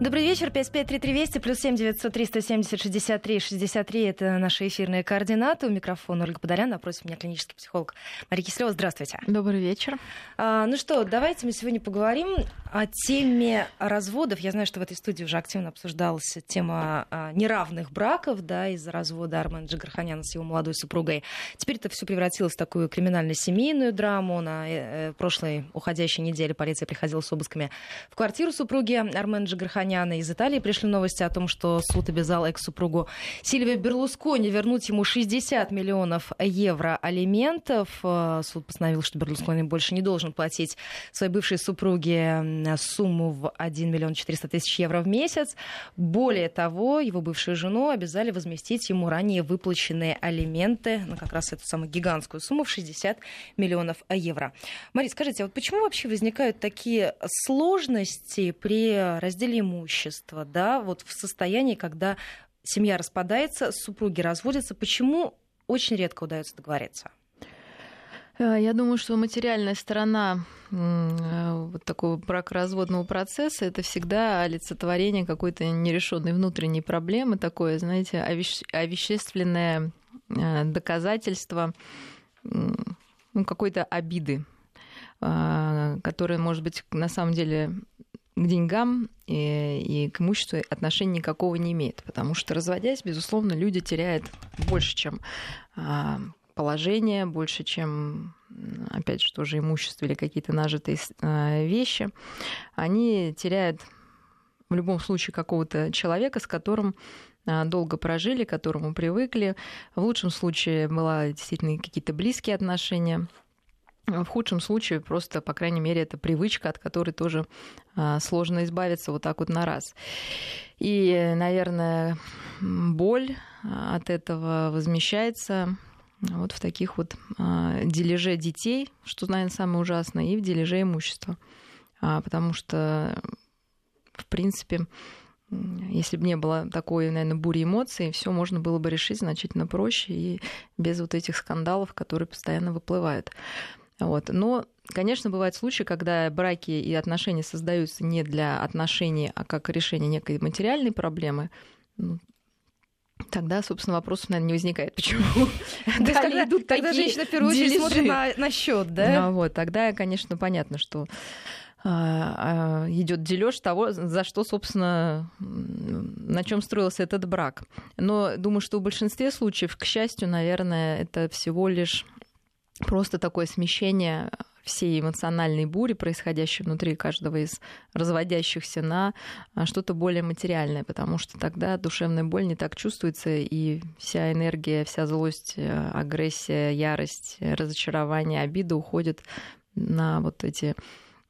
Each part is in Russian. Добрый вечер, 553320 плюс 7 900 370 63 63. Это наши эфирные координаты. У микрофона Ольга Подоляна, напротив меня клинический психолог Мария Киселева. Здравствуйте. Добрый вечер. Ну что, давайте мы сегодня поговорим о теме разводов. Я знаю, что в этой студии уже активно обсуждалась тема неравных браков, да, из-за развода Армена Джигарханяна с его молодой супругой. Теперь это все превратилось в такую криминально-семейную драму. На прошлой уходящей неделе полиция приходила с обысками в квартиру супруги Армена Джигарханяна. Из Италии пришли новости о том, что суд обязал экс-супругу Сильвию Берлускони вернуть ему 60 миллионов евро алиментов. Суд постановил, что Берлускони больше не должен платить своей бывшей супруге сумму в 1 миллион 400 тысяч евро в месяц. Более того, его бывшую жену обязали возместить ему ранее выплаченные алименты на как раз эту самую гигантскую сумму в 60 миллионов евро. Мария, скажите, а вот почему вообще возникают такие сложности при разделе имущества? Да, вот в состоянии, когда семья распадается, супруги разводятся, почему очень редко удается договориться? Я думаю, что материальная сторона вот такого бракоразводного процесса — это всегда олицетворение какой-то нерешенной внутренней проблемы, такое, знаете, овеществленное доказательство какой-то обиды, которая, может быть, на самом деле к деньгам и к имуществу отношения никакого не имеет. Потому что, разводясь, безусловно, люди теряют больше, чем положение, больше, чем, опять же, тоже имущество или какие-то нажитые вещи. Они теряют в любом случае какого-то человека, с которым долго прожили, к которому привыкли. В лучшем случае были действительно какие-то близкие отношения. В худшем случае просто, по крайней мере, это привычка, от которой тоже сложно избавиться вот так вот на раз. И, наверное, боль от этого возмещается вот в таких вот дележе детей, что, наверное, самое ужасное, и в дележе имущества. Потому что, в принципе, если бы не было такой, наверное, бури эмоций, все можно было бы решить значительно проще и без вот этих скандалов, которые постоянно выплывают. Вот. Но, конечно, бывают случаи, когда браки и отношения создаются не для отношений, а как решение некой материальной проблемы. Тогда, собственно, вопросов, наверное, не возникает. Почему? Тогда женщина в первую очередь смотрит на счет, да? Тогда, конечно, понятно, что идет дележ того, за что, собственно, на чем строился этот брак. Но думаю, что в большинстве случаев, к счастью, наверное, это всего лишь просто такое смещение всей эмоциональной бури, происходящей внутри каждого из разводящихся, на что-то более материальное, потому что тогда душевная боль не так чувствуется, и вся энергия, вся злость, агрессия, ярость, разочарование, обида уходит на вот эти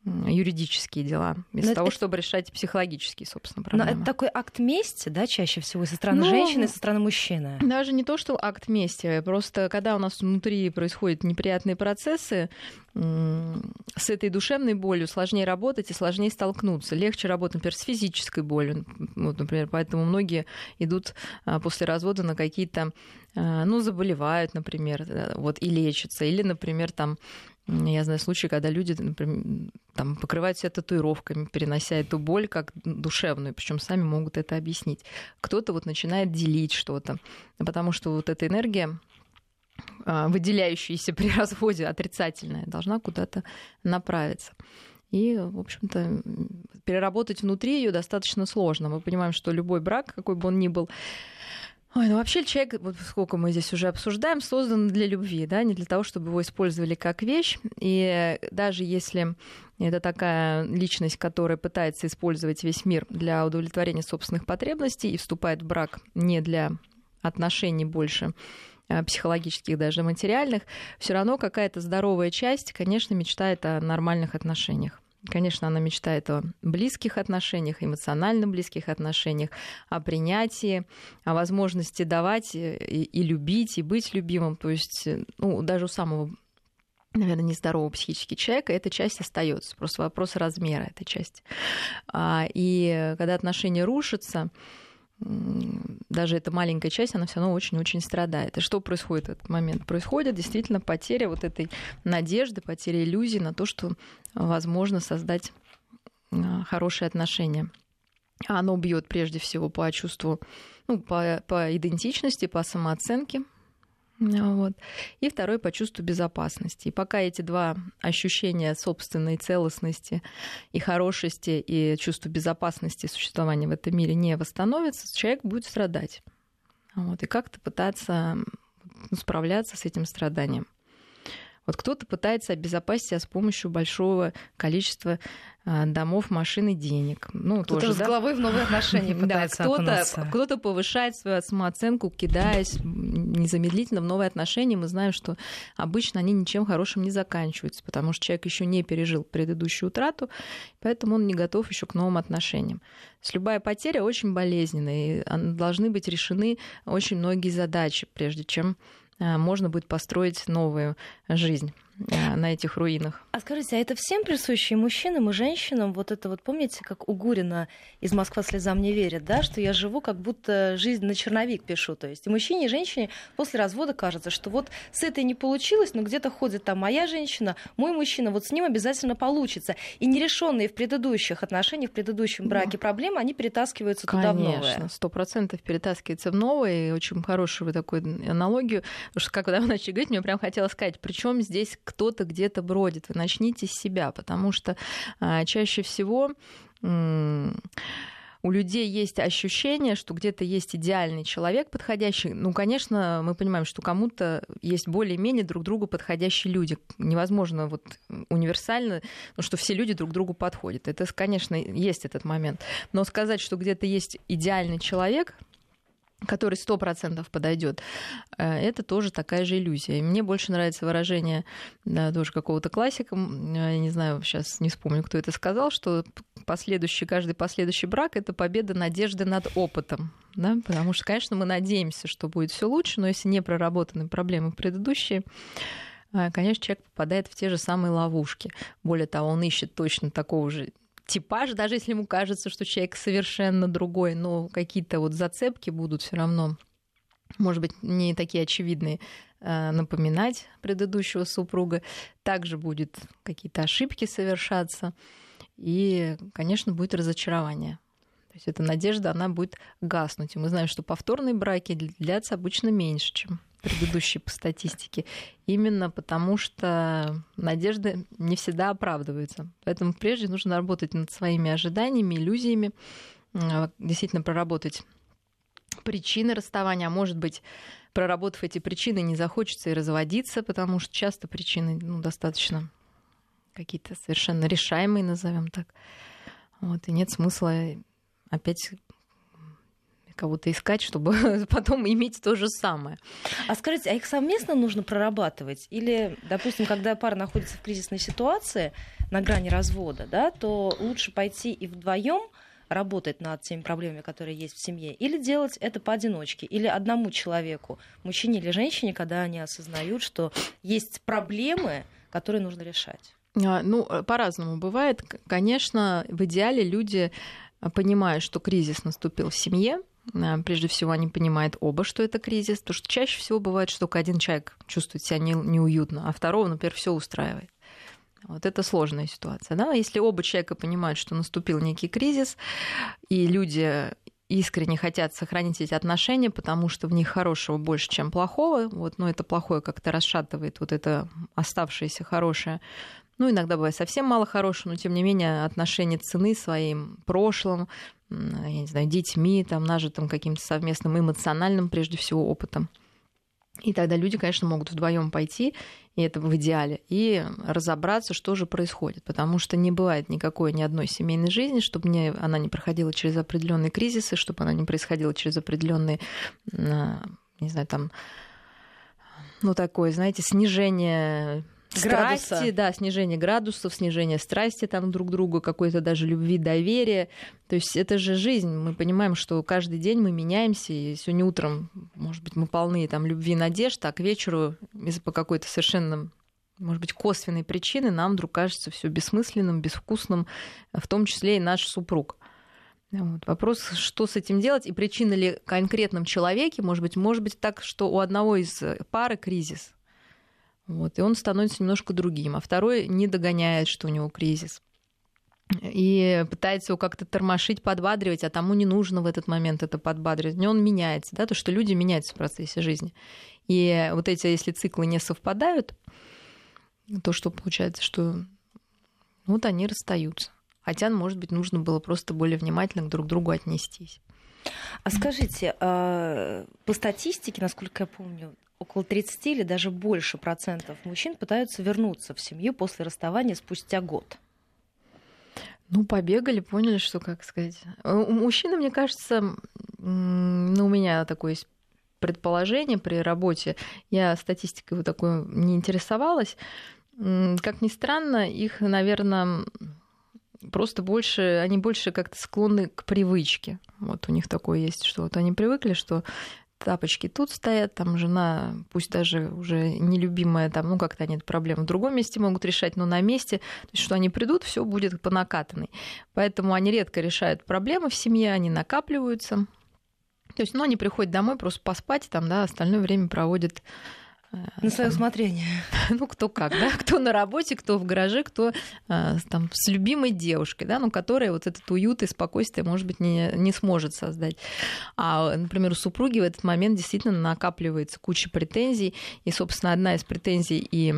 юридические дела, вместо того, чтобы решать психологические, собственно, проблемы. Но это такой акт мести, да, чаще всего со стороны женщины, со стороны мужчины? Даже не то, что акт мести, просто когда у нас внутри происходят неприятные процессы, с этой душевной болью сложнее работать и сложнее столкнуться. Легче работать, например, с физической болью, вот, например, поэтому многие идут после развода на какие-то, заболевают, например, вот, и лечатся, или, например, там, я знаю случаи, когда люди, например, там, покрывают себя татуировками, перенося эту боль как душевную, причем сами могут это объяснить. Кто-то вот начинает делить что-то, потому что вот эта энергия, выделяющаяся при разводе, отрицательная, должна куда-то направиться. И, в общем-то, переработать внутри ее достаточно сложно. Мы понимаем, что любой брак, какой бы он ни был, вообще человек, вот сколько мы здесь уже обсуждаем, создан для любви, да, не для того, чтобы его использовали как вещь. И даже если это такая личность, которая пытается использовать весь мир для удовлетворения собственных потребностей и вступает в брак не для отношений больше, психологических, даже материальных, все равно какая-то здоровая часть, конечно, мечтает о нормальных отношениях. Конечно, она мечтает о близких отношениях, эмоционально близких отношениях, о принятии, о возможности давать и любить, и быть любимым. То есть, даже у самого, наверное, нездорового психически человека эта часть остается. Просто вопрос размера этой части. И когда отношения рушатся, даже эта маленькая часть, она все равно очень-очень страдает. И что происходит в этот момент? Происходит действительно потеря вот этой надежды, потеря иллюзии на то, что возможно создать хорошие отношения. Оно бьет прежде всего по чувству, по идентичности, по самооценке. Вот. И второй по чувству безопасности. И пока эти два ощущения собственной целостности и хорошести, и чувства безопасности существования в этом мире не восстановятся, человек будет страдать. Вот. И как-то пытаться справляться с этим страданием. Вот кто-то пытается обезопасить себя с помощью большого количества домов, машин и денег. Ну, кто-то тоже, с головой в новые отношения пытается окунуться. Кто-то повышает свою самооценку, кидаясь незамедлительно в новые отношения. Мы знаем, что обычно они ничем хорошим не заканчиваются, потому что человек еще не пережил предыдущую утрату, поэтому он не готов еще к новым отношениям. То есть любая потеря очень болезненная, и должны быть решены очень многие задачи, прежде чем можно будет построить новую жизнь на этих руинах. А скажите, а это всем присуще, и мужчинам, и женщинам? Вот это вот, помните, как у Гурина из «Москва слезам не верит», да, что я живу, как будто жизнь на черновик пишу. То есть и мужчине, и женщине после развода кажется, что вот с этой не получилось, но где-то ходит там моя женщина, мой мужчина, вот с ним обязательно получится. И нерешенные в предыдущих отношениях, в предыдущем браке проблемы, они перетаскиваются туда в новое. Конечно, 100% перетаскиваются в новое. И очень хорошую вы такую аналогию, потому что, как вы начали говорить, мне прям хотелось сказать, причем здесь кто-то где-то бродит. Вы начните с себя, потому что чаще всего у людей есть ощущение, что где-то есть идеальный человек подходящий. Ну, конечно, мы понимаем, что кому-то есть более-менее друг другу подходящие люди. Невозможно вот универсально, ну, что все люди друг другу подходят. Это, конечно, есть этот момент. Но сказать, что где-то есть идеальный человек, который 100% подойдет, это тоже такая же иллюзия. И мне больше нравится выражение, да, тоже какого-то классика, я не знаю, сейчас не вспомню, кто это сказал, что каждый последующий брак — это победа надежды над опытом. Да? Потому что, конечно, мы надеемся, что будет все лучше, но если не проработаны проблемы предыдущие, конечно, человек попадает в те же самые ловушки. Более того, он ищет точно такого же типаж, даже если ему кажется, что человек совершенно другой, но какие-то вот зацепки будут все равно, может быть, не такие очевидные, напоминать предыдущего супруга. Также будут какие-то ошибки совершаться, и, конечно, будет разочарование. То есть эта надежда, она будет гаснуть. И мы знаем, что повторные браки длятся обычно меньше, чем предыдущие по статистике, именно потому что надежды не всегда оправдываются. Поэтому прежде нужно работать над своими ожиданиями, иллюзиями, действительно проработать причины расставания. А может быть, проработав эти причины, не захочется и разводиться, потому что часто причины достаточно какие-то совершенно решаемые, назовем так. Вот, и нет смысла опять кого-то искать, чтобы потом иметь то же самое. А скажите, а их совместно нужно прорабатывать? Или, допустим, когда пара находится в кризисной ситуации на грани развода, да, то лучше пойти и вдвоем работать над теми проблемами, которые есть в семье, или делать это поодиночке, или одному человеку, мужчине или женщине, когда они осознают, что есть проблемы, которые нужно решать? Ну, по-разному бывает. Конечно, в идеале люди понимают, что кризис наступил в семье. Прежде всего, они понимают оба, что это кризис, потому что чаще всего бывает, что только один человек чувствует себя неуютно, а второго, например, все устраивает. Вот это сложная ситуация. Да? Если оба человека понимают, что наступил некий кризис, и люди искренне хотят сохранить эти отношения, потому что в них хорошего больше, чем плохого, вот, но это плохое как-то расшатывает вот это оставшееся хорошее. Ну, иногда бывает совсем мало хорошего, но, тем не менее, отношения цены своим прошлым, я не знаю, детьми, там, нажитым каким-то совместным эмоциональным, прежде всего, опытом. И тогда люди, конечно, могут вдвоем пойти, и это в идеале, и разобраться, что же происходит. Потому что не бывает никакой ни одной семейной жизни, чтобы она не проходила через определенные кризисы, чтобы она не происходила через определенные, не знаю, там, такое, знаете, снижение страсти, градуса. Да, снижение градусов, снижение страсти там друг к другу, какой-то даже любви, доверия. То есть это же жизнь. Мы понимаем, что каждый день мы меняемся, и сегодня утром, может быть, мы полны там любви, надежд, а к вечеру из-за по какой-то совершенно, может быть, косвенной причины нам вдруг кажется все бессмысленным, безвкусным, в том числе и наш супруг. Вот. Вопрос, что с этим делать, и причина ли в конкретном человеке, может быть так, что у одного из пары кризис. Вот, и он становится немножко другим, а второй не догоняет, что у него кризис. и пытается его как-то тормошить, подбадривать, а тому не нужно в этот момент это подбадривать. Но он меняется, да, то, что люди меняются в процессе жизни. И вот эти, если циклы не совпадают, то что получается, что вот они расстаются. Хотя, может быть, нужно было просто более внимательно друг к другу отнестись. А скажите, по статистике, насколько я помню, около 30 или даже больше процентов мужчин пытаются вернуться в семью после расставания спустя год. Ну, побегали, поняли, что, как сказать... У мужчины, мне кажется, ну, у меня такое есть предположение при работе. Я статистикой вот такой не интересовалась. Как ни странно, их, наверное... Просто больше, они больше как-то склонны к привычке. Вот у них такое есть, что вот они привыкли, что тапочки тут стоят, там жена, пусть даже уже нелюбимая, там, ну как-то они эту проблему в другом месте могут решать, но на месте, то есть, что они придут, все будет по накатанной. Поэтому они редко решают проблемы в семье, они накапливаются. То есть, ну, они приходят домой просто поспать, там, да, остальное время проводят... На свое усмотрение. Ну, кто как, да? Кто на работе, кто в гараже, кто там, с любимой девушкой, да, ну, которая вот этот уют и спокойствие, может быть, не сможет создать. А, например, у супруги в этот момент действительно накапливается куча претензий. И, собственно, одна из претензий и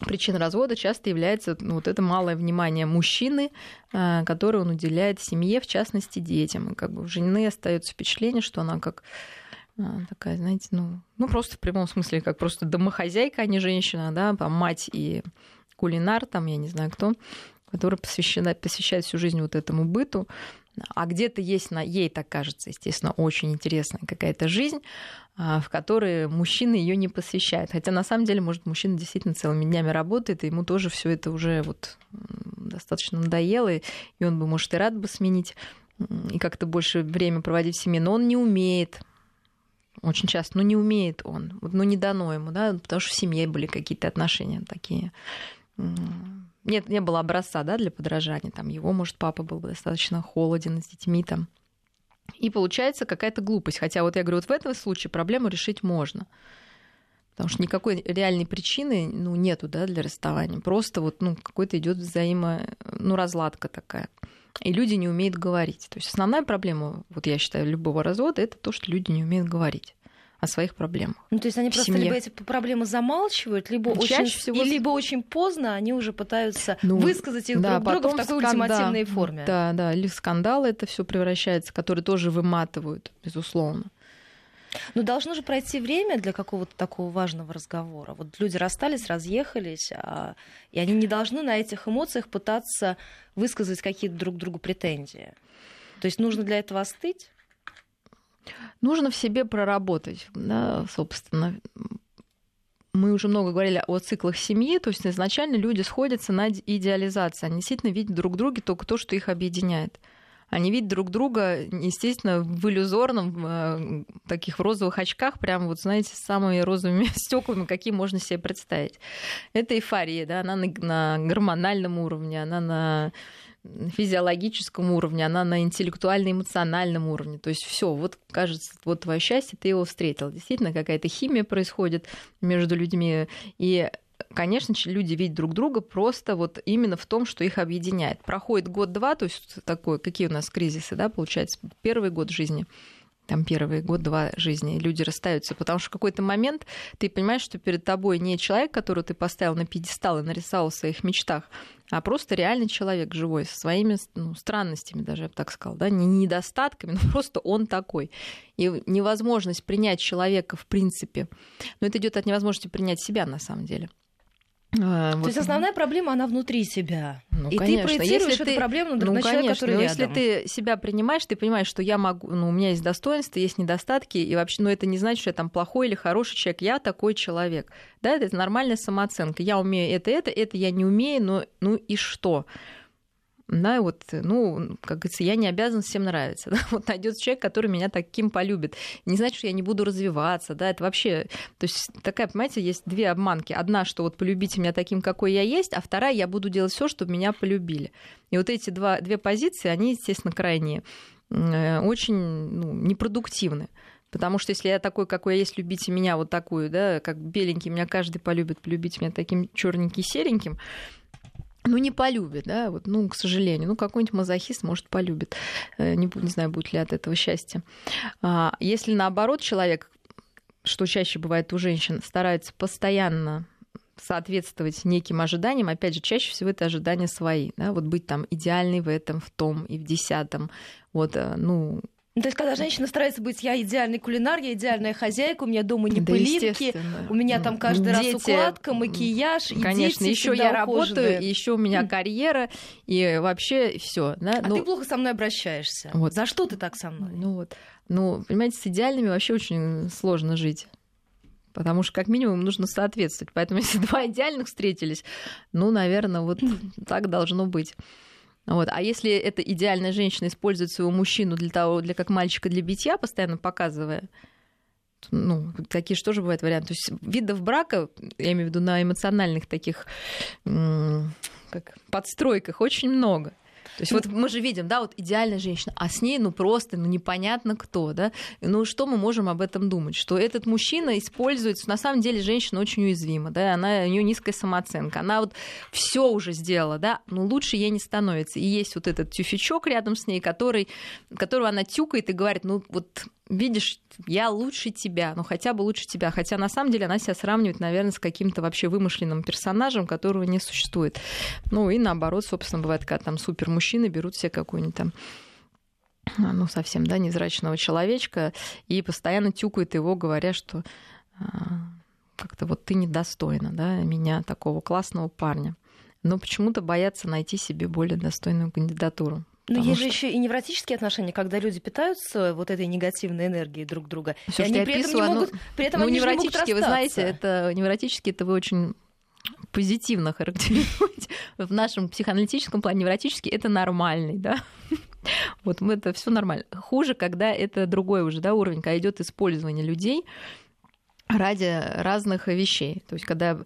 причин развода часто является, ну, вот это малое внимание мужчины, которое он уделяет семье, в частности, детям. И как бы у жены остается впечатление, что она как... такая, знаете, ну просто в прямом смысле, как просто домохозяйка, а не женщина, да, там мать и кулинар, там, я не знаю кто, которая посвящает всю жизнь вот этому быту. А где-то есть, ей так кажется, естественно, очень интересная какая-то жизнь, в которой мужчина ее не посвящает. Хотя на самом деле, может, мужчина действительно целыми днями работает, и ему тоже все это уже вот достаточно надоело, и он бы, может, и рад бы сменить, и как-то больше время проводить в семье, но он не умеет. Очень часто, но не умеет он, но не дано ему, да, потому что в семье были какие-то отношения такие. Нет, не было образца, да, для подражания. Там его, может, папа был достаточно холоден с детьми там. И получается какая-то глупость. Хотя вот я говорю, вот в этом случае проблему решить можно. Потому что никакой реальной причины, ну, нету, да, для расставания. Просто вот, ну, какой-то идет разладка такая. И люди не умеют говорить. То есть основная проблема, вот я считаю, любого развода, это то, что люди не умеют говорить о своих проблемах. Ну, то есть они просто либо эти проблемы замалчивают, либо очень поздно они уже пытаются высказать их друг другу в такой ультимативной форме. Да, или в скандалы это все превращается, которые тоже выматывают, безусловно. Но должно же пройти время для какого-то такого важного разговора. Вот люди расстались, разъехались, и они не должны на этих эмоциях пытаться высказать какие-то друг другу претензии. То есть нужно для этого остыть? Нужно в себе проработать, да, собственно. Мы уже много говорили о циклах семьи, то есть изначально люди сходятся на идеализации. Они действительно видят друг в друге только то, что их объединяет. Они видят друг друга, естественно, в иллюзорном, таких в розовых очках, прям вот, знаете, с самыми розовыми стеклами, какие можно себе представить. Это эйфория, да, она на гормональном уровне, она на физиологическом уровне, она на интеллектуально-эмоциональном уровне. То есть все, вот кажется, вот твое счастье, ты его встретил. Действительно, какая-то химия происходит между людьми, и конечно, люди видят друг друга просто вот именно в том, что их объединяет. Проходит год-два, то есть такое, какие у нас кризисы, да, получается, первый год жизни, там первый год-два жизни, люди расстаются, потому что в какой-то момент ты понимаешь, что перед тобой не человек, которого ты поставил на пьедестал и нарисовал в своих мечтах, а просто реальный человек живой, со своими странностями даже, я бы так сказала, да, не недостатками, но просто он такой. И невозможность принять человека в принципе, но это идет от невозможности принять себя на самом деле. То есть основная проблема, она внутри себя. Ну, и конечно. Ты проецируешь эту проблему на человека, который рядом. Если ты себя принимаешь, ты понимаешь, что я могу, у меня есть достоинства, есть недостатки, и вообще, но это не значит, что я там плохой или хороший человек, я такой человек. Да, это нормальная самооценка. Я умею это я не умею, но ну и что? Да, вот, ну, как говорится, я не обязан всем нравиться. Да? Вот найдется человек, который меня таким полюбит. Не значит, что я не буду развиваться. Да? Это вообще... То есть такая, понимаете, есть две обманки. Одна, что вот полюбите меня таким, какой я есть, а вторая, я буду делать все, чтобы меня полюбили. И вот эти две позиции, они, естественно, крайние, очень непродуктивны. Потому что если я такой, какой я есть, любите меня вот такую, да, как беленький, меня каждый полюбит, полюбите меня таким черненьким, сереньким, ну, не полюбит, да, вот, ну, к сожалению. Ну, какой-нибудь мазохист, может, полюбит. Не знаю, будет ли от этого счастье. Если, наоборот, человек, что чаще бывает у женщин, старается постоянно соответствовать неким ожиданиям, опять же, чаще всего это ожидания свои, да, вот быть там идеальной в этом, в том и в десятом, вот, ну... То есть, когда женщина старается быть, я идеальный кулинар, я идеальная хозяйка, у меня дома не пылинки, у меня там каждый раз укладка, макияж, и конечно, дети, еще я работаю, еще у меня карьера, и вообще все. Да? А ты плохо со мной обращаешься. Вот. За что ты так со мной? Ну, вот. Ну, понимаете, с идеальными вообще очень сложно жить. Потому что, как минимум, им нужно соответствовать. Поэтому, если два идеальных встретились, ну, наверное, вот так должно быть. Вот. А если эта идеальная женщина использует своего мужчину для того, для как мальчика для битья, постоянно показывая, ну, такие же тоже бывают варианты. То есть видов брака, я имею в виду на эмоциональных таких как подстройках, очень много. То есть вот мы же видим, да, вот идеальная женщина, а с ней, ну, просто, ну, непонятно кто, да. Ну, что мы можем об этом думать? Что этот мужчина используется... На самом деле женщина очень уязвима, да, она, у нее низкая самооценка, она вот все уже сделала, да, но лучше ей не становится. И есть вот этот тюфячок рядом с ней, которого она тюкает и говорит, ну, вот... Видишь, я лучше тебя, ну хотя бы лучше тебя. Хотя на самом деле она себя сравнивает, наверное, с каким-то вообще вымышленным персонажем, которого не существует. Ну и наоборот, собственно, бывает, когда там супермужчины берут себе какую-нибудь там, ну совсем, да, невзрачного человечка и постоянно тюкают его, говоря, что как-то вот ты недостойна, да, меня, такого классного парня. Но почему-то боятся найти себе более достойную кандидатуру. Но есть же еще и невротические отношения, когда люди питаются вот этой негативной энергией друг друга. Всё, и что они при этом не могут, при этом они не могут расстаться. Вы знаете, это невротические, это вы очень позитивно характеризуете. В нашем психоаналитическом плане невротический это нормальный, да. Вот мы это все нормально. Хуже, когда это другой уже, да, уровень, когда идет использование людей ради разных вещей. То есть, когда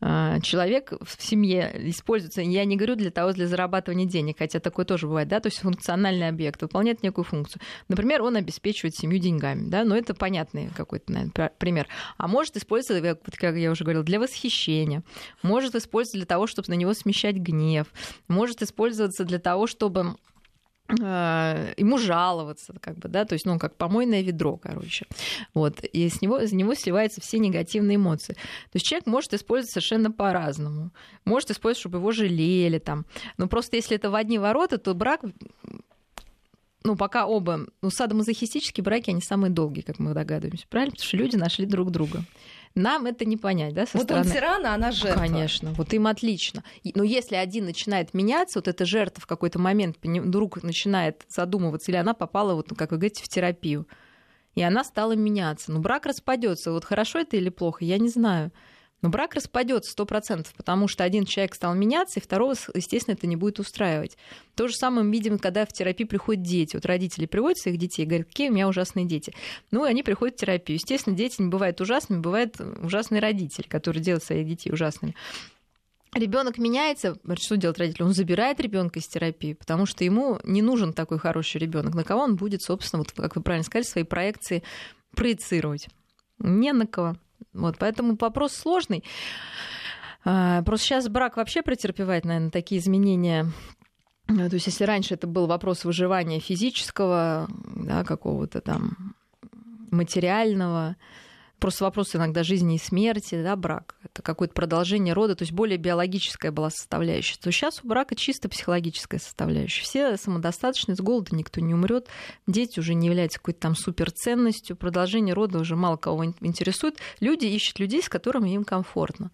человек в семье используется, я не говорю для зарабатывания денег, хотя такое тоже бывает, да, то есть функциональный объект выполняет некую функцию. Например, он обеспечивает семью деньгами, да, но это понятный какой-то, наверное, пример. А может использовать, как я уже говорила, для восхищения, может использовать для того, чтобы на него смещать гнев, может использоваться для того, чтобы... ему жаловаться, как бы, да, то есть, ну, как помойное ведро, короче. Вот. И с него сливаются все негативные эмоции. То есть человек может использовать совершенно по-разному. Может использовать, чтобы его жалели, там. Но просто если это в одни ворота, то брак... Ну, пока оба... Ну, садомазохистические браки, они самые долгие, как мы догадываемся, правильно? Потому что люди нашли друг друга. Нам это не понять, да, со стороны... Вот он тиран, а она жертва. Конечно, вот им отлично. Но если один начинает меняться, вот эта жертва в какой-то момент вдруг начинает задумываться, или она попала, вот, как вы говорите, в терапию, и она стала меняться. Ну, брак распадется. Вот хорошо это или плохо, я не знаю. Но брак распадется 100%, потому что один человек стал меняться, и второго, естественно, это не будет устраивать. То же самое мы видим, когда в терапию приходят дети. Вот родители приводят своих детей и говорят, какие у меня ужасные дети. Ну, и они приходят в терапию. Естественно, дети не бывают ужасными, бывают ужасные родители, которые делают своих детей ужасными. Ребенок меняется, что делает родитель? Он забирает ребенка из терапии, потому что ему не нужен такой хороший ребенок. На кого он будет, собственно, вот, как вы правильно сказали, свои проекции проецировать? Не на кого. Вот, поэтому вопрос сложный. Просто сейчас брак вообще претерпевает, наверное, такие изменения. То есть если раньше это был вопрос выживания физического, да, какого-то там материального, просто вопрос иногда жизни и смерти, да, брак. Это какое-то продолжение рода, то есть более биологическая была составляющая. То сейчас у брака чисто психологическая составляющая. Все самодостаточны, с голода никто не умрет, дети уже не являются какой-то там суперценностью, продолжение рода уже мало кого интересует. Люди ищут людей, с которыми им комфортно.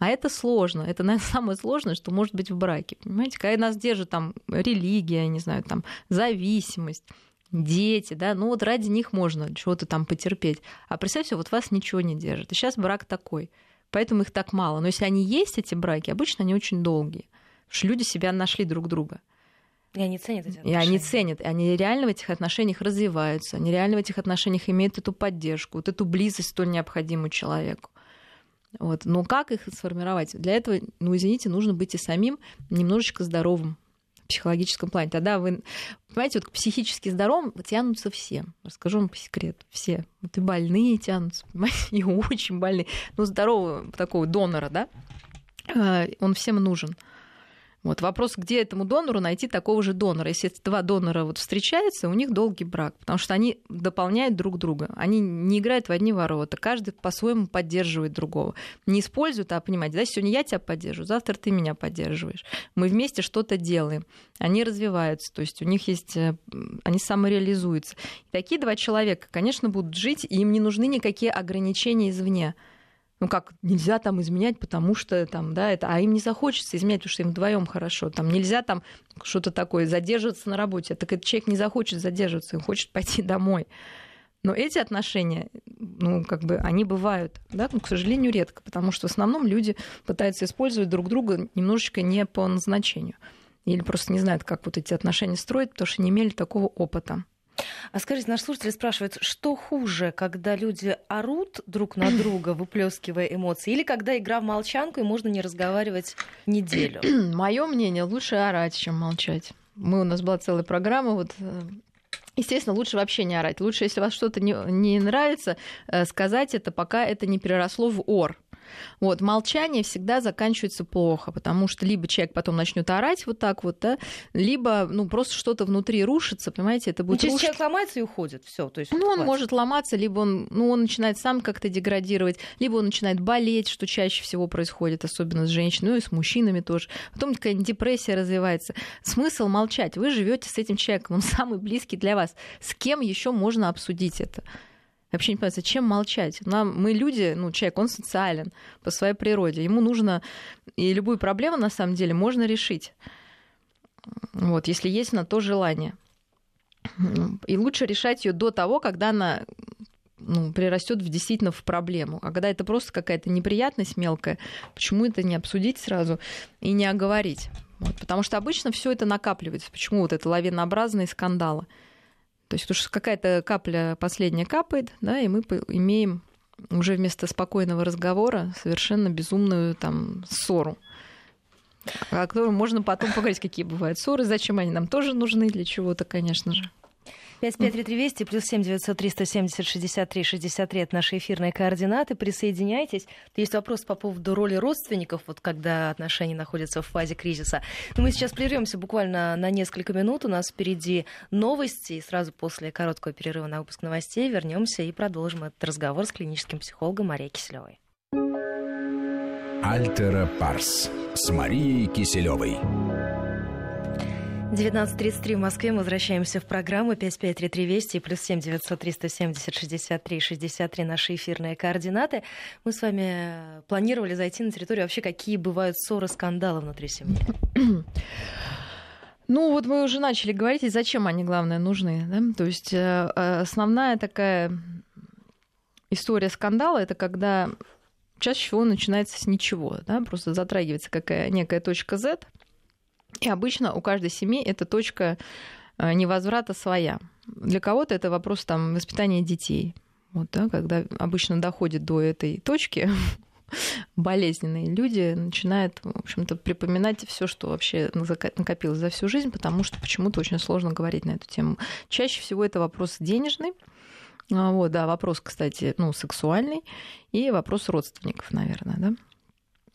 А это сложно. Это, наверное, самое сложное, что может быть в браке. Понимаете, когда нас держит там религия, не знаю, там зависимость, дети, да, ну вот ради них можно чего-то там потерпеть. А представьте, вот вас ничего не держит. И сейчас брак такой, поэтому их так мало. Но если они есть, эти браки, обычно они очень долгие, потому что люди себя нашли друг друга. И они ценят эти отношения. И они ценят, и они реально в этих отношениях развиваются, они реально в этих отношениях имеют эту поддержку, вот эту близость, столь необходимую человеку. Вот. Но как их сформировать? Для этого, ну, извините, нужно быть и самим немножечко здоровым. В психологическом плане. Тогда вы, понимаете, вот к психически здоровым тянутся все. Расскажу вам по секрету. Все. Вот и больные тянутся, понимаете, и очень больные. Ну, здорового такого донора, да, он всем нужен. Вот вопрос, где этому донору найти такого же донора. Если два донора вот встречаются, у них долгий брак, потому что они дополняют друг друга. Они не играют в одни ворота. Каждый по-своему поддерживает другого. Не используют, а понимаете, да, сегодня я тебя поддерживаю, завтра ты меня поддерживаешь. Мы вместе что-то делаем. Они развиваются, то есть у них есть... Они самореализуются. И такие два человека, конечно, будут жить, и им не нужны никакие ограничения извне. Ну как, нельзя там изменять, потому что там, да, это... А им не захочется изменять, потому что им вдвоем хорошо. Там нельзя там что-то такое задерживаться на работе. Так этот человек не захочет задерживаться, он хочет пойти домой. Но эти отношения, ну, как бы, они бывают, да, ну, к сожалению, редко, потому что в основном люди пытаются использовать друг друга немножечко не по назначению. Или просто не знают, как вот эти отношения строить, потому что не имели такого опыта. А скажите, наш слушатель спрашивает, что хуже, когда люди орут друг на друга, выплескивая эмоции, или когда игра в молчанку, и можно не разговаривать неделю? Мое мнение, лучше орать, чем молчать. У нас была целая программа, вот... Естественно, лучше вообще не орать. Лучше, если вас что-то не нравится, сказать это, пока это не переросло в ор. Вот. Молчание всегда заканчивается плохо, потому что либо человек потом начнет орать вот так вот, да, либо ну, просто что-то внутри рушится, понимаете, это будет... Ну, если человек ломается и уходит, всё. То есть, ну, он может ломаться, либо он начинает сам как-то деградировать, либо он начинает болеть, что чаще всего происходит, особенно с женщиной, ну и с мужчинами тоже. Потом какая-нибудь депрессия развивается. Смысл молчать? Вы живете с этим человеком, он самый близкий для вас. С кем еще можно обсудить это? Я вообще не понимаю, зачем молчать? Мы люди, ну, человек, он социален по своей природе. Ему нужно... И любую проблему, на самом деле, можно решить. Вот, если есть на то желание. И лучше решать ее до того, когда она прирастет действительно в проблему. А когда это просто какая-то неприятность мелкая, почему это не обсудить сразу и не оговорить? Вот, потому что обычно все это накапливается. Почему вот это лавинообразные скандалы? То есть, потому что какая-то капля последняя капает, да, и мы имеем уже вместо спокойного разговора совершенно безумную там ссору, о которой можно потом поговорить, какие бывают ссоры, зачем они нам тоже нужны, для чего-то, конечно же. 553320 плюс 7-900-370-63-63 это наши эфирные координаты. Присоединяйтесь. Есть вопрос по поводу роли родственников, вот когда отношения находятся в фазе кризиса. Но мы сейчас прервемся буквально на несколько минут. У нас впереди новости. И сразу после короткого перерыва на выпуск новостей вернемся и продолжим этот разговор с клиническим психологом Марией Киселевой. Альтера Парс с Марией Киселевой. 19:33 в Москве. Мы возвращаемся в программу 553320 и плюс 7-900-370-63-63 наши эфирные координаты. Мы с вами планировали зайти на территорию вообще, какие бывают ссоры, скандалы внутри семьи. Ну, вот мы уже начали говорить, и зачем они, главное, нужны. Да? То есть основная такая история скандала — это когда чаще всего начинается с ничего. Да? Просто затрагивается некая точка Z. И обычно у каждой семьи эта точка невозврата своя. Для кого-то это вопрос там, воспитания детей. Вот, да, когда обычно доходит до этой точки, болезненные люди начинают, в общем-то, припоминать все, что вообще накопилось за всю жизнь, потому что почему-то очень сложно говорить на эту тему. Чаще всего это вопрос денежный. Вот, да, вопрос, кстати, сексуальный. И вопрос родственников, наверное, да.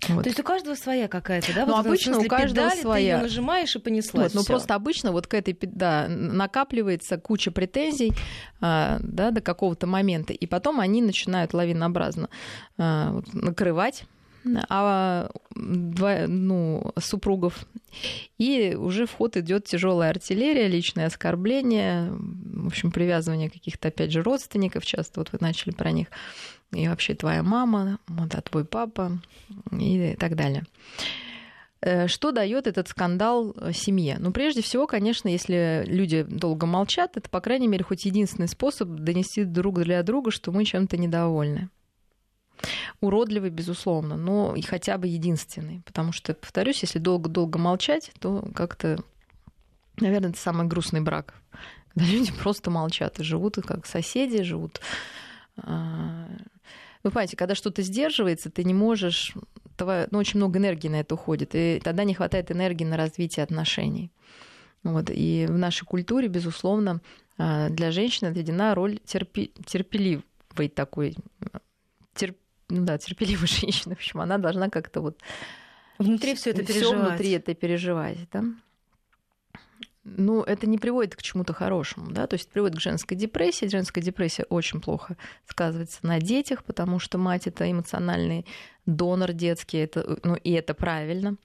Вот. То есть у каждого своя какая-то, да? Ну, вот обычно у каждого педали, своя. Ты её нажимаешь и понеслась. Вот, просто обычно вот к этой накапливается куча претензий, да, до какого-то момента, и потом они начинают лавинообразно накрывать супругов. И уже в ход идет тяжелая артиллерия, личное оскорбление, в общем, привязывание каких-то, опять же, родственников. Часто вот вы начали про них. И вообще твоя мама, вот, а твой папа и так далее. Что дает этот скандал семье? Ну, прежде всего, конечно, если люди долго молчат, это, по крайней мере, хоть единственный способ донести друг для друга, что мы чем-то недовольны. Уродливый, безусловно, но и хотя бы единственный. Потому что, повторюсь, если долго-долго молчать, то как-то, наверное, это самый грустный брак. Когда люди просто молчат и живут как соседи, живут... Вы понимаете, когда что-то сдерживается, ты не можешь... очень много энергии на это уходит, и тогда не хватает энергии на развитие отношений. Вот. И в нашей культуре, безусловно, для женщин отведена роль терпеливой терпеливой женщины. В общем, она должна как-то Внутри все это переживать. Все внутри это переживать, да? Ну, это не приводит к чему-то хорошему, да, то есть приводит к женской депрессии. Женская депрессия очень плохо сказывается на детях, потому что мать — это эмоциональный донор детский, это, ну, и это правильно.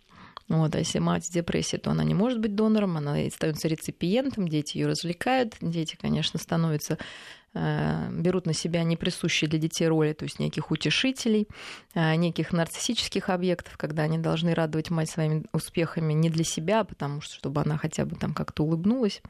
Вот, а если мать в депрессии, то она не может быть донором, она остается реципиентом, дети ее развлекают, дети, конечно, становятся, берут на себя неприсущие для детей роли, то есть неких утешителей, неких нарциссических объектов, когда они должны радовать мать своими успехами не для себя, потому что чтобы она хотя бы там как-то улыбнулась.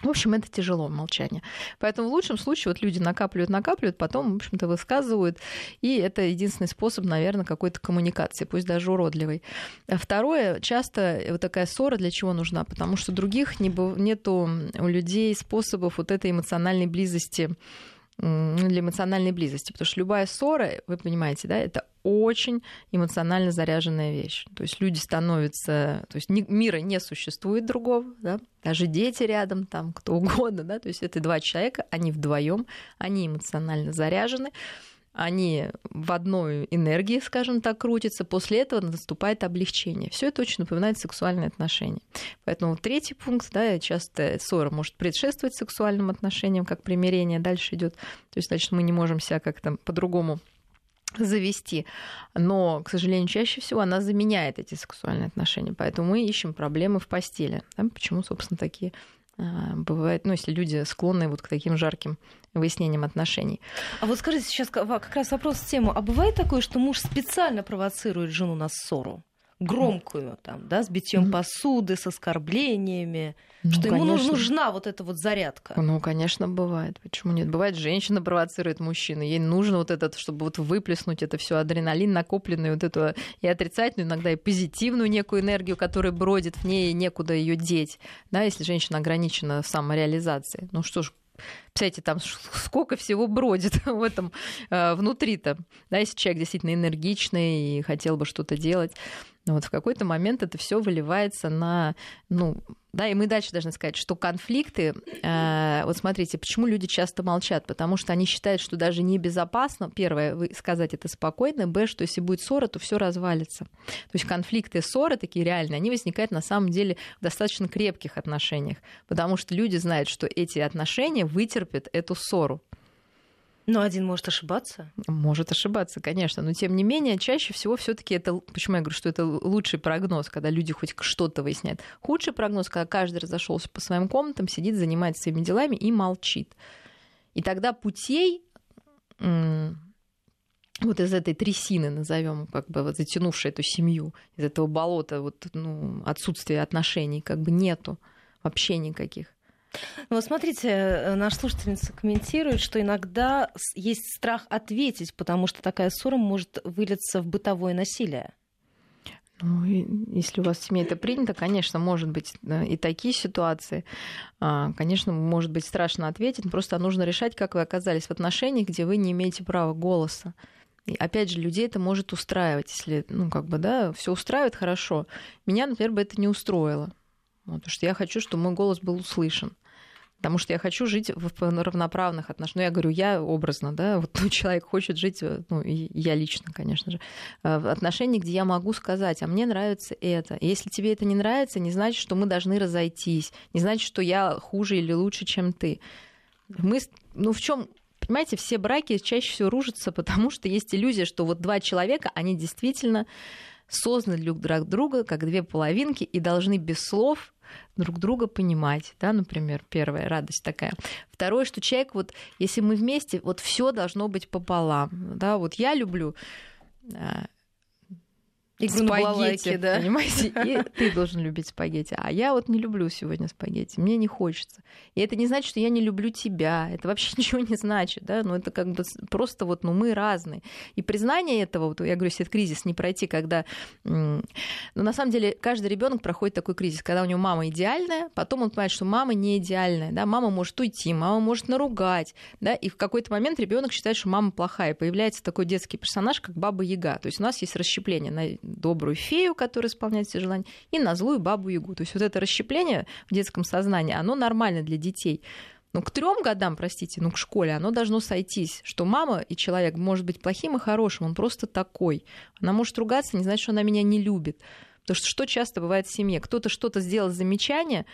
В общем, это тяжело, молчание. Поэтому в лучшем случае вот люди накапливают, потом, в общем-то, высказывают. И это единственный способ, наверное, какой-то коммуникации, пусть даже уродливой. Второе, часто вот такая ссора для чего нужна? Потому что других нету у людей способов вот этой эмоциональной близости, для эмоциональной близости. Потому что любая ссора, вы понимаете, да, это очень эмоционально заряженная вещь. То есть люди становятся... То есть мира не существует другого, да? Даже дети рядом, там, кто угодно. Да? То есть это два человека, они вдвоем, они эмоционально заряжены, они в одной энергии, скажем так, крутятся. После этого наступает облегчение. Все это очень напоминает сексуальные отношения. Поэтому третий пункт, да, часто ссора может предшествовать сексуальным отношениям, как примирение дальше идет. То есть, значит, мы не можем себя как-то по-другому завести. Но, к сожалению, чаще всего она заменяет эти сексуальные отношения. Поэтому мы ищем проблемы в постели. Да? Почему, собственно, такие бывают, ну, если люди склонны вот к таким жарким выяснениям отношений. А вот скажите, сейчас как раз вопрос в тему. А бывает такое, что муж специально провоцирует жену на ссору? Громкую, там, да, с битьем посуды, с оскорблениями, ну, что ему нужна вот эта вот зарядка. Ну, конечно, бывает. Почему нет? Бывает, женщина провоцирует мужчину, ей нужно вот этот, чтобы вот выплеснуть это все адреналин, накопленную вот эту и отрицательную, иногда и позитивную некую энергию, которая бродит в ней, и некуда ее деть, да, если женщина ограничена в самореализации. Ну что ж, представляете, там сколько всего бродит в этом внутри-то. Да, если человек действительно энергичный и хотел бы что-то делать, вот в какой-то момент это все выливается на... Ну, да, и мы дальше должны сказать, что конфликты... вот смотрите, почему люди часто молчат? Потому что они считают, что даже небезопасно, первое, сказать это спокойно, б, что если будет ссора, то все развалится. То есть конфликты и ссоры такие реальные, они возникают на самом деле в достаточно крепких отношениях, потому что люди знают, что эти отношения вытерпят эту ссору. Но один может ошибаться? Может ошибаться, конечно. Но, тем не менее, чаще всего все-таки это... Почему я говорю, что это лучший прогноз, когда люди хоть что-то выясняют? Худший прогноз, когда каждый разошелся по своим комнатам, сидит, занимается своими делами и молчит. И тогда путей вот из этой трясины, назовем, как бы вот затянувшей эту семью, из этого болота, вот, ну, отсутствия отношений, как бы нету вообще никаких. Ну, вот смотрите, наша слушательница комментирует, что иногда есть страх ответить, потому что такая ссора может вылиться в бытовое насилие. Ну, если у вас в семье это принято, конечно, может быть и такие ситуации. Конечно, может быть страшно ответить, просто нужно решать, как вы оказались в отношениях, где вы не имеете права голоса. И опять же, людей это может устраивать. Если, ну, как бы, да, все устраивает, хорошо. Меня, например, бы это не устроило. Потому что я хочу, чтобы мой голос был услышан. Потому что я хочу жить в равноправных отношениях. Ну, я говорю, я образно, да, вот человек хочет жить, ну, и я лично, конечно же, в отношении, где я могу сказать, а мне нравится это. И если тебе это не нравится, не значит, что мы должны разойтись, не значит, что я хуже или лучше, чем ты. Мы, ну, в чем, понимаете, все браки чаще всего рушатся, потому что есть иллюзия, что вот два человека, они действительно созданы друг друга как две половинки и должны без слов друг друга понимать, да, например, первая радость такая. Второе, что человек, вот, если мы вместе, вот все должно быть пополам, да, вот я люблю спагетти, да, понимаете, и ты должен любить спагетти, а я вот не люблю сегодня спагетти, мне не хочется. И это не значит, что я не люблю тебя, это вообще ничего не значит, да, ну это как бы просто вот, ну мы разные. И признание этого, вот я говорю, если этот кризис не пройти, когда, ну на самом деле каждый ребенок проходит такой кризис, когда у него мама идеальная, потом он понимает, что мама не идеальная, да, мама может уйти, мама может наругать, да, и в какой-то момент ребенок считает, что мама плохая, и появляется такой детский персонаж, как Баба Яга, то есть у нас есть расщепление на добрую фею, которая исполняет все желания, и на злую Бабу-Ягу. То есть вот это расщепление в детском сознании, оно нормально для детей. Ну, к 3 годам, простите, ну, к школе оно должно сойтись, что мама и человек может быть плохим и хорошим, он просто такой. Она может ругаться, не значит, что она меня не любит. Потому что что часто бывает в семье? Кто-то что-то сделал, замечание,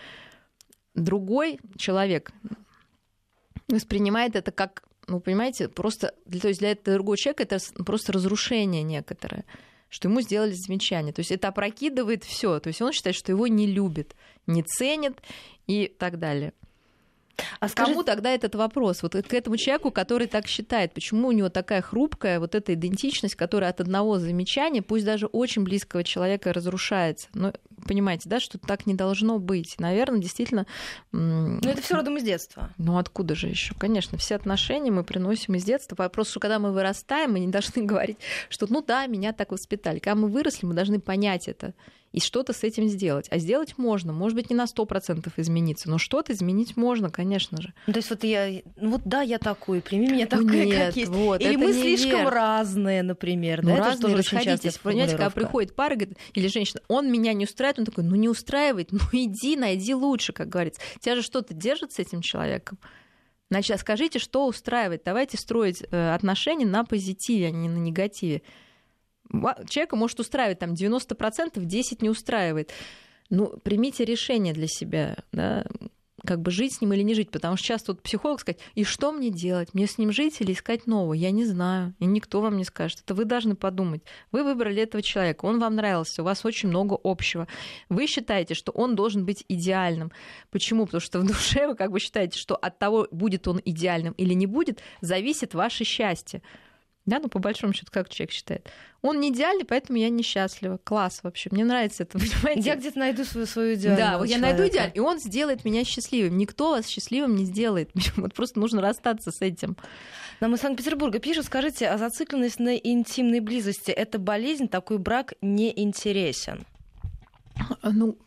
другой человек воспринимает это как, ну, понимаете, просто, то есть для этого другого человека это просто разрушение некоторое, что ему сделали замечание. То есть это опрокидывает все. То есть он считает, что его не любит, не ценит и так далее. А скажите... Кому тогда этот вопрос? Вот к этому человеку, который так считает, почему у него такая хрупкая вот эта идентичность, которая от одного замечания, пусть даже очень близкого человека, разрушается. Ну, понимаете, да, что так не должно быть. Наверное, действительно... Но это все родом из детства. Ну, откуда же еще? Конечно, все отношения мы приносим из детства. Вопрос, что когда мы вырастаем, мы не должны говорить, что, ну да, меня так воспитали. Когда мы выросли, мы должны понять это и что-то с этим сделать. А сделать можно. Может быть, не на 100% измениться, но что-то изменить можно, конечно же. Ну, то есть вот я... Вот да, я такой, прими меня такой, как есть. Вот, или мы слишком разные, например. Ну, да, разные, расходитесь. Понимаете, когда приходит пара, говорит, или женщина, он меня не устраивает, он такой, ну не устраивает, ну иди, найди лучше, как говорится. Тебя же что-то держит с этим человеком. Значит, скажите, что устраивает. Давайте строить отношения на позитиве, а не на негативе. Человека может устраивать там 90%, 10% не устраивает. Ну, примите решение для себя, да, как бы жить с ним или не жить. Потому что часто вот психолог скажет, и что мне делать? Мне с ним жить или искать нового? Я не знаю. И никто вам не скажет. Это вы должны подумать. Вы выбрали этого человека, он вам нравился, у вас очень много общего. Вы считаете, что он должен быть идеальным. Почему? Потому что в душе вы как бы считаете, что от того, будет он идеальным или не будет, зависит ваше счастье. Да, ну, по большому счету, как человек считает. Он не идеальный, поэтому я несчастлива. Класс вообще, мне нравится это, понимаете? Я где-то найду свою идеальную. Да, вот человека. Я найду идеаль, и он сделает меня счастливым. Никто вас счастливым не сделает. Вот просто нужно расстаться с этим. Нам из Санкт-Петербурга пишут, скажите, а зацикленность на интимной близости — это болезнь, такой брак не интересен? Ну,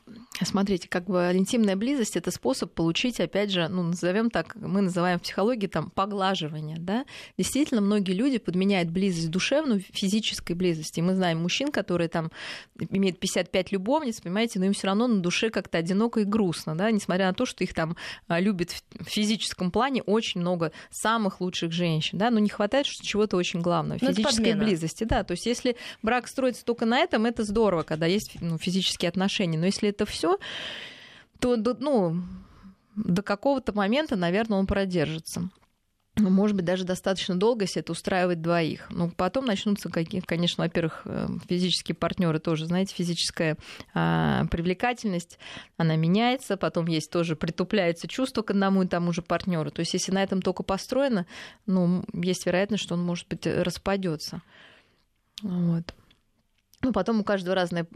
смотрите, как бы интимная близость — это способ получить, опять же, ну, назовем так, мы называем в психологии там поглаживание, да? Действительно, многие люди подменяют близость душевную физической близости. Мы знаем мужчин, которые там имеют 55 любовниц, понимаете, но им все равно на душе как-то одиноко и грустно, да? Несмотря на то, что их там любят в физическом плане очень много самых лучших женщин, да? Но не хватает чего-то очень главного — физической близости, да? То есть если брак строится только на этом, это здорово, когда есть, ну, физические отношения, но если это все, то, ну, до какого-то момента, наверное, он продержится. Может быть, даже достаточно долго, если это устраивает двоих. Но потом начнутся, конечно, во-первых, физические партнеры тоже, знаете, физическая привлекательность, она меняется, потом есть тоже, притупляется чувство к одному и тому же партнеру. То есть если на этом только построено, ну, есть вероятность, что он, может быть, распадется. Вот. Ну, потом у каждого разная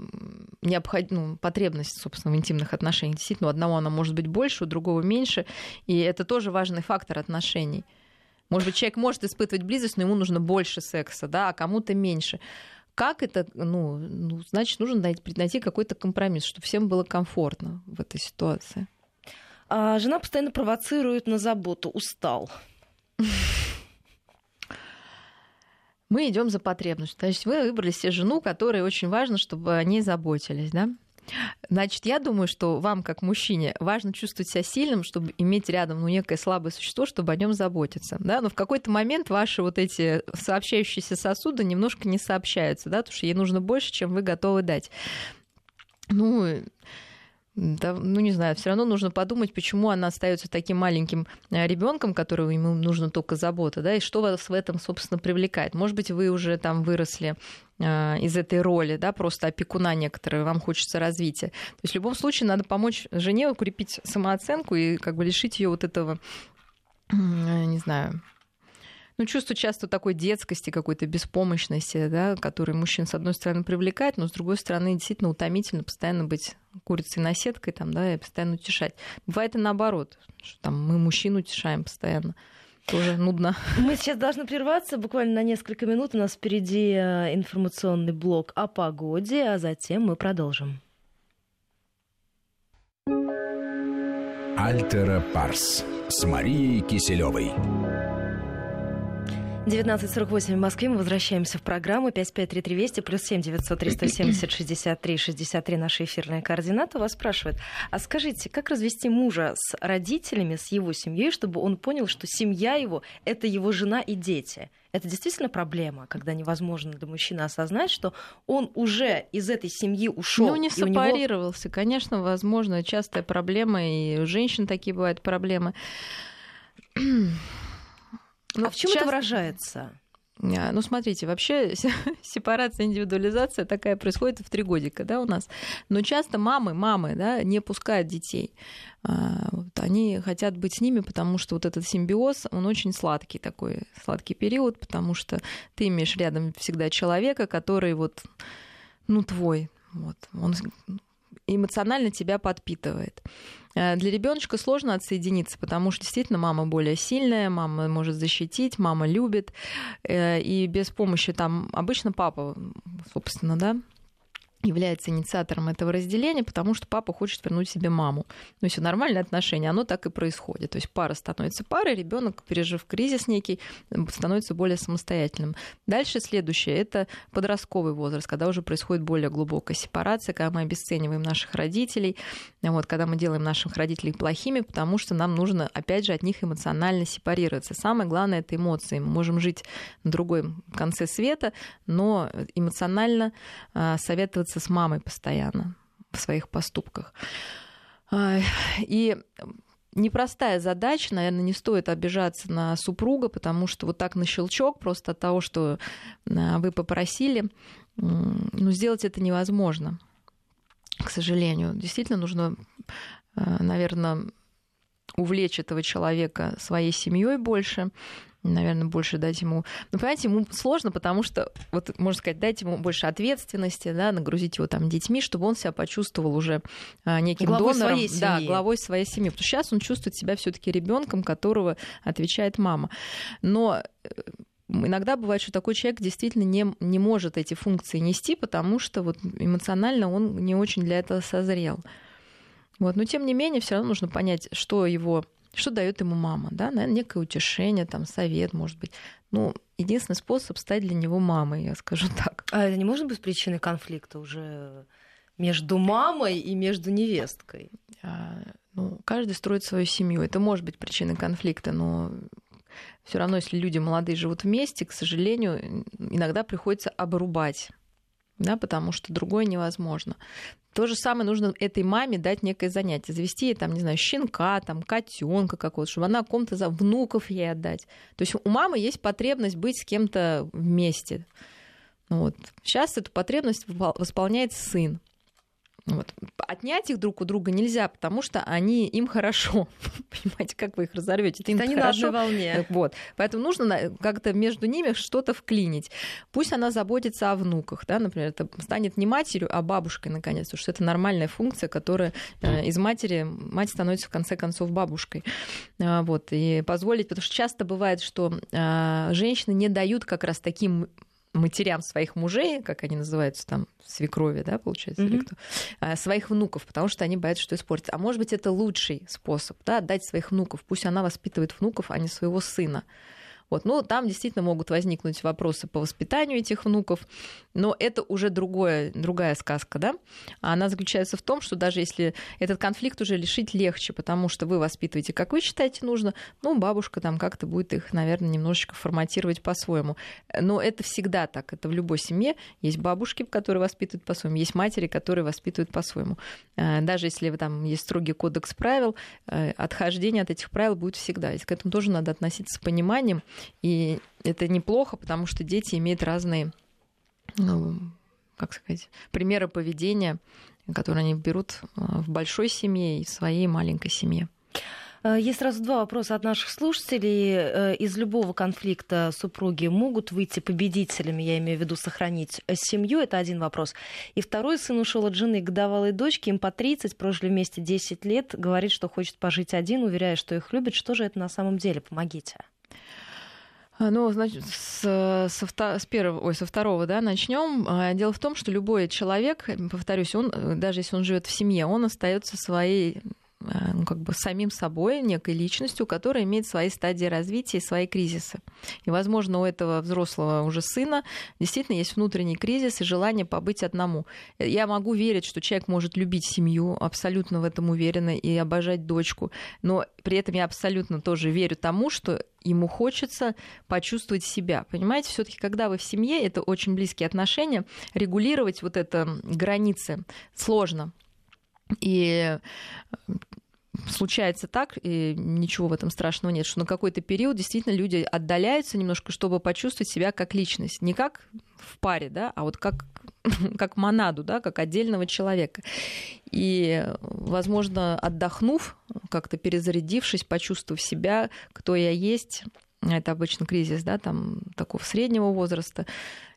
потребность, собственно, в интимных отношениях. Действительно, у одного она может быть больше, у другого меньше. И это тоже важный фактор отношений. Может быть, человек может испытывать близость, но ему нужно больше секса, да, а кому-то меньше. Как это? Ну, значит, нужно найти какой-то компромисс, чтобы всем было комфортно в этой ситуации. А жена постоянно провоцирует на заботу. Устал. Мы идем за потребностью. То есть вы выбрали себе жену, которой очень важно, чтобы о ней заботились, да? Значит, я думаю, что вам, как мужчине, важно чувствовать себя сильным, чтобы иметь рядом, ну, некое слабое существо, чтобы о нем заботиться, да? Но в какой-то момент ваши вот эти сообщающиеся сосуды немножко не сообщаются, да? Потому что ей нужно больше, чем вы готовы дать. Ну, не знаю, все равно нужно подумать, почему она остается таким маленьким ребенком, которому ему нужна только забота, да, и что вас в этом, собственно, привлекает. Может быть, вы уже там выросли из этой роли, да, просто опекуна некоторые, вам хочется развития. То есть в любом случае надо помочь жене укрепить самооценку и как бы лишить ее вот этого, не знаю, ну, чувство часто такой детскости, какой-то беспомощности, да, который мужчин, с одной стороны, привлекает, но, с другой стороны, действительно утомительно постоянно быть курицей-наседкой там, да, и постоянно утешать. Бывает и наоборот, что там мы мужчин утешаем постоянно. Тоже нудно. Мы сейчас должны прерваться буквально на несколько минут. У нас впереди информационный блок о погоде, а затем мы продолжим. Альтера Парс с Марией Киселевой. 19:48 в Москве. Мы возвращаемся в программу. 553320 плюс 7-900-370-63-63 наши эфирные координаты. Вас спрашивают, а скажите, как развести мужа с родителями, с его семьей, чтобы он понял, что семья его – это его жена и дети? Это действительно проблема, когда невозможно для мужчины осознать, что он уже из этой семьи ушел. Ну, не сепарировался. Него... Конечно, возможно, частая проблема, и у женщин такие бывают проблемы. Но в чем это выражается? Ну, смотрите, вообще сепарация, индивидуализация такая происходит в 3 годика, да, у нас. Но часто мамы, да, не пускают детей. Вот, они хотят быть с ними, потому что вот этот симбиоз, он очень сладкий такой, сладкий период, потому что ты имеешь рядом всегда человека, который вот, ну, твой, вот, он... эмоционально тебя подпитывает. Для ребеночка сложно отсоединиться, потому что действительно мама более сильная, мама может защитить, мама любит, и без помощи там обычно папа, собственно, да, является инициатором этого разделения, потому что папа хочет вернуть себе маму. Ну, если нормальные отношения, оно так и происходит. То есть пара становится парой, ребенок, пережив кризис некий, становится более самостоятельным. Дальше следующее – это подростковый возраст, когда уже происходит более глубокая сепарация, когда мы обесцениваем наших родителей, вот, когда мы делаем наших родителей плохими, потому что нам нужно, опять же, от них эмоционально сепарироваться. Самое главное – это эмоции. Мы можем жить на другом конце света, но эмоционально советоваться с мамой постоянно в своих поступках. И непростая задача, наверное, не стоит обижаться на супруга, потому что вот так на щелчок, просто от того, что вы попросили, ну, сделать это невозможно, к сожалению. Действительно нужно, наверное, увлечь этого человека своей семьей больше, наверное, больше дать ему... Ну, понимаете, ему сложно, потому что, вот, можно сказать, дать ему больше ответственности, да, нагрузить его там детьми, чтобы он себя почувствовал уже неким главой донором. Своей семьи. Да, главой своей семьи. Потому что сейчас он чувствует себя все-таки ребенком, которого отвечает мама. Но иногда бывает, что такой человек действительно не может эти функции нести, потому что вот эмоционально он не очень для этого созрел. Вот. Но, тем не менее, все равно нужно понять, что дает ему мама, да, наверное, некое утешение, там, совет, может быть. Ну, единственный способ стать для него мамой, я скажу так. А это не может быть причиной конфликта уже между мамой и между невесткой? Ну, каждый строит свою семью. Это может быть причиной конфликта, но все равно, если люди молодые живут вместе, к сожалению, иногда приходится обрубать, да, потому что другое невозможно. То же самое нужно этой маме дать некое занятие, завести ей, там, не знаю, щенка, там, котенка какого-то, чтобы она кому-то за внуков ей отдать. То есть у мамы есть потребность быть с кем-то вместе. Вот. Сейчас эту потребность восполняет сын. Вот. Отнять их друг у друга нельзя, потому что им хорошо. Понимаете, как вы их разорвете? Это они хорошо. На одной волне. Вот. Поэтому нужно как-то между ними что-то вклинить. Пусть она заботится о внуках, да, например, это станет не матерью, а бабушкой, наконец, потому что это нормальная функция, которая из матери, мать становится, в конце концов, бабушкой. Вот. И позволить, потому что часто бывает, что женщины не дают как раз таким матерям своих мужей, как они называются там, свекрови, да, получается, или кто, своих внуков, потому что они боятся, что испортится. А может быть, это лучший способ, да, отдать своих внуков. Пусть она воспитывает внуков, а не своего сына. Вот. Ну, там действительно могут возникнуть вопросы по воспитанию этих внуков, но это уже другая сказка, да? Она заключается в том, что даже если этот конфликт уже решить легче, потому что вы воспитываете, как вы считаете нужно, ну, бабушка там как-то будет их, наверное, немножечко форматировать по-своему. Но это всегда так, это в любой семье. Есть бабушки, которые воспитывают по-своему, есть матери, которые воспитывают по-своему. Даже если там есть строгий кодекс правил, отхождение от этих правил будет всегда. И к этому тоже надо относиться с пониманием. И это неплохо, потому что дети имеют разные, ну, как сказать, примеры поведения, которые они берут в большой семье и в своей маленькой семье. Есть сразу 2 вопроса от наших слушателей. Из любого конфликта супруги могут выйти победителями, я имею в виду сохранить семью, это один вопрос. И второй, сын ушел от жены к годовалой дочке, им по 30, прожили вместе 10 лет, говорит, что хочет пожить один, уверяя, что их любит. Что же это на самом деле? Помогите. Ну, значит, со второго, да, начнем. Дело в том, что любой человек, повторюсь, он, даже если он живет в семье, он остается своей ну, как бы самим собой, некой личностью, которая имеет свои стадии развития и свои кризисы. И, возможно, у этого взрослого уже сына действительно есть внутренний кризис и желание побыть одному. Я могу верить, что человек может любить семью, абсолютно в этом уверена, и обожать дочку, но при этом я абсолютно тоже верю тому, что ему хочется почувствовать себя. Понимаете, все-таки, когда вы в семье, это очень близкие отношения, регулировать вот это границы сложно. И случается так, и ничего в этом страшного нет, что на какой-то период действительно люди отдаляются немножко, чтобы почувствовать себя как личность. Не как в паре, да, а вот как монаду, да, как отдельного человека. И, возможно, отдохнув, как-то перезарядившись, почувствовав себя, кто я есть, это обычно кризис, да, там, такого среднего возраста,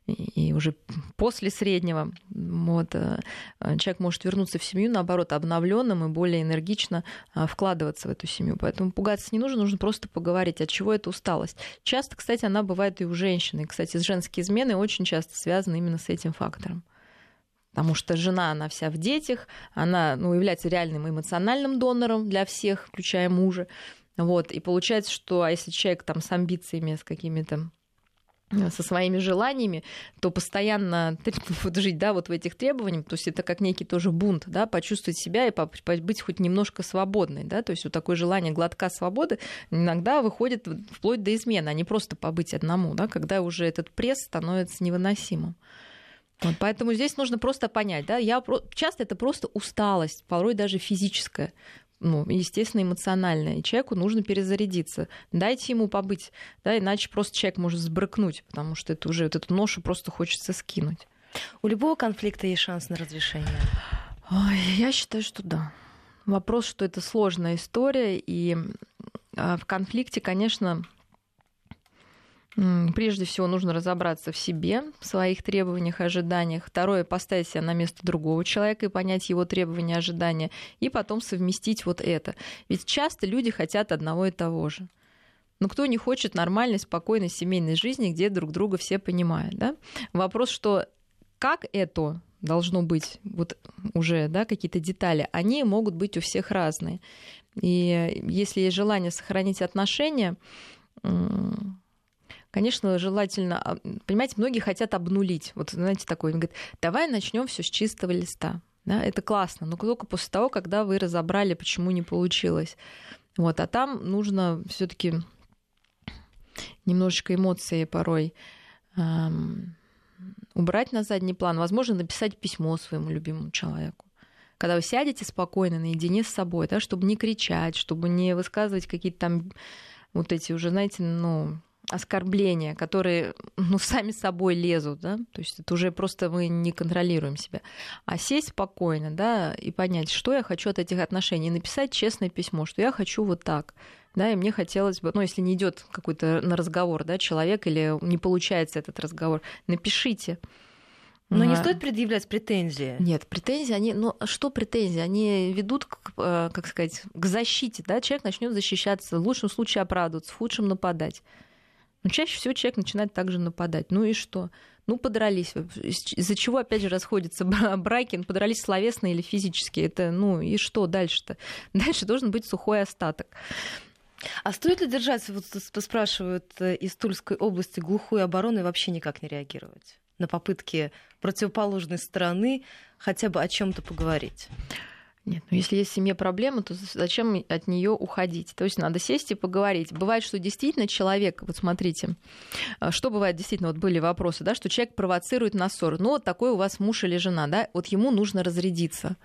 и уже после среднего вот, человек может вернуться в семью, наоборот, обновленным и более энергично вкладываться в эту семью. Поэтому пугаться не нужно, нужно просто поговорить, от чего эта усталость. Часто, кстати, она бывает и у женщины. И, кстати, женские измены очень часто связаны именно с этим фактором. Потому что жена, она вся в детях, она, ну, является реальным эмоциональным донором для всех, включая мужа. Вот. И получается, что а если человек там, с амбициями, с какими-то со своими желаниями, то постоянно вот, жить, да, вот в этих требованиях, то есть это как некий тоже бунт, да, почувствовать себя и быть хоть немножко свободной, да, то есть вот такое желание глотка свободы иногда выходит вплоть до измены, а не просто побыть одному, да, когда уже этот пресс становится невыносимым. Вот, поэтому здесь нужно просто понять, да, часто это просто усталость, порой даже физическая, ну, естественно, эмоциональное. И человеку нужно перезарядиться. Дайте ему побыть, да, иначе просто человек может сбрыкнуть, потому что это уже вот эту ношу просто хочется скинуть. У любого конфликта есть шанс на разрешение? Ой, я считаю, что да. Вопрос, что это сложная история, и в конфликте, конечно, прежде всего нужно разобраться в себе, в своих требованиях, ожиданиях. Второе, поставить себя на место другого человека и понять его требования, ожидания. И потом совместить вот это. Ведь часто люди хотят одного и того же. Но кто не хочет нормальной, спокойной семейной жизни, где друг друга все понимают, да? Вопрос, что как это должно быть, вот уже, да, какие-то детали, они могут быть у всех разные. И если есть желание сохранить отношения, конечно, желательно, понимаете, многие хотят обнулить. Вот, знаете, такой, он говорит, давай начнем все с чистого листа. Да, это классно, но только после того, когда вы разобрали, почему не получилось. Вот, а там нужно все-таки немножечко эмоции порой убрать на задний план. Возможно, написать письмо своему любимому человеку. Когда вы сядете спокойно наедине с собой, да, чтобы не кричать, чтобы не высказывать какие-то там вот эти уже, знаете, ну, оскорбления, которые, ну, сами собой лезут, да, то есть это уже просто мы не контролируем себя, а сесть спокойно, да, и понять, что я хочу от этих отношений, и написать честное письмо, что я хочу вот так, да, и мне хотелось бы, ну, если не идет какой-то на разговор, да, человек, или не получается этот разговор, напишите. Но не стоит предъявлять претензии. Нет, претензии, они, ну, что претензии? Они ведут, как сказать, к защите, да, человек начнет защищаться, в лучшем случае оправдываться, в худшем нападать. Но чаще всего человек начинает также нападать. Ну и что? Ну, подрались. Из-за чего, опять же, расходятся браки? Ну, подрались словесно или физически. Это, ну, и что дальше-то? Дальше должен быть сухой остаток. А стоит ли держаться, вот спрашивают из Тульской области, глухой обороны и вообще никак не реагировать на попытки противоположной стороны хотя бы о чем-то поговорить? Нет, ну если есть в семье проблема, то зачем от нее уходить? То есть надо сесть и поговорить. Бывает, что действительно человек, вот смотрите, что бывает действительно, вот были вопросы, да, что человек провоцирует на ссору. Ну вот такой у вас муж или жена, да, вот ему нужно разрядиться.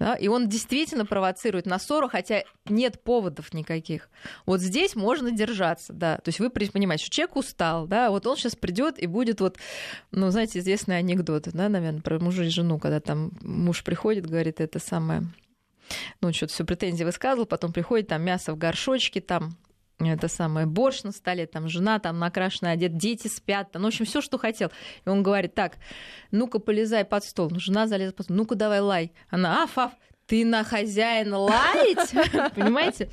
Да, и он действительно провоцирует на ссору, хотя нет поводов никаких. Вот здесь можно держаться, да. То есть вы понимаете, что человек устал, да, вот он сейчас придет и будет вот, ну, знаете, известный анекдот, да, наверное, про мужа и жену, когда там муж приходит, говорит, это самое, ну, что-то все претензии высказывал, потом приходит, там мясо в горшочке, там это самое, борщ на столе, там жена там накрашенная, одета, дети спят, там, ну, в общем, все, что хотел. И он говорит, так, ну-ка, полезай под стол. Ну, жена залезла под стол, ну-ка, давай лай. Она, фаф, ты на хозяина лаять, понимаете?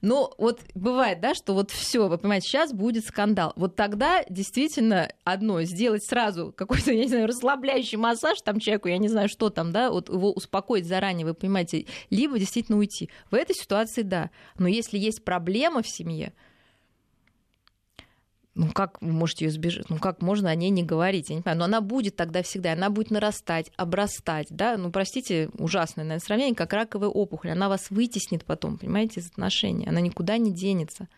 Ну, вот бывает, да, что вот все, вы понимаете, сейчас будет скандал. Вот тогда действительно одно, сделать сразу какой-то, я не знаю, расслабляющий массаж там человеку, я не знаю, что там, да, вот его успокоить заранее, вы понимаете, либо действительно уйти. В этой ситуации, да. Но если есть проблема в семье, ну как вы можете ее избежать? Ну как можно о ней не говорить? Я не понимаю. Но она будет тогда всегда, она будет нарастать, обрастать, да? Ну, простите, ужасное, наверное, сравнение, как раковая опухоль. Она вас вытеснит потом, понимаете, из отношений. Она никуда не денется.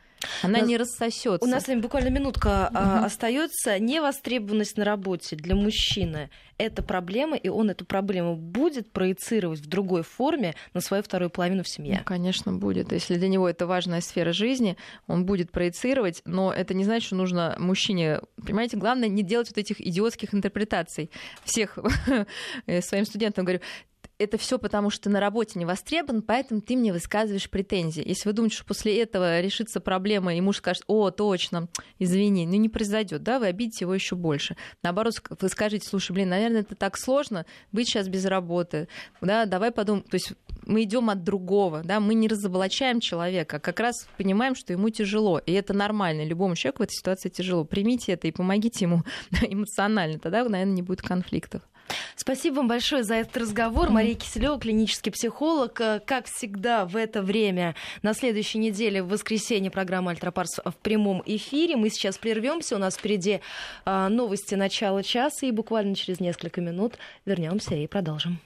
Она не рассосется. У нас с вами буквально минутка остается. Невостребованность на работе для мужчины – это проблема, и он эту проблему будет проецировать в другой форме на свою вторую половину в семье. Ну, конечно, будет. Если для него это важная сфера жизни, он будет проецировать, но это не значит, что нужно мужчине, понимаете, главное не делать вот этих идиотских интерпретаций. Всех своим студентам говорю, это все потому, что ты на работе не востребован, поэтому ты мне высказываешь претензии. Если вы думаете, что после этого решится проблема, и муж скажет, о, точно, извини, ну не произойдет, да, вы обидите его еще больше. Наоборот, вы скажите, слушай, блин, наверное, это так сложно быть сейчас без работы, да, давай подумаем. То есть мы идем от другого, да, мы не разоблачаем человека, а как раз понимаем, что ему тяжело, и это нормально, любому человеку в этой ситуации тяжело. Примите это и помогите ему эмоционально, тогда, наверное, не будет конфликтов. Спасибо вам большое за этот разговор. Мария Киселева, клинический психолог. Как всегда в это время, на следующей неделе, в воскресенье, программа «Альтрапарс» в прямом эфире. Мы сейчас прервемся. У нас впереди новости начала часа. И буквально через несколько минут вернемся и продолжим.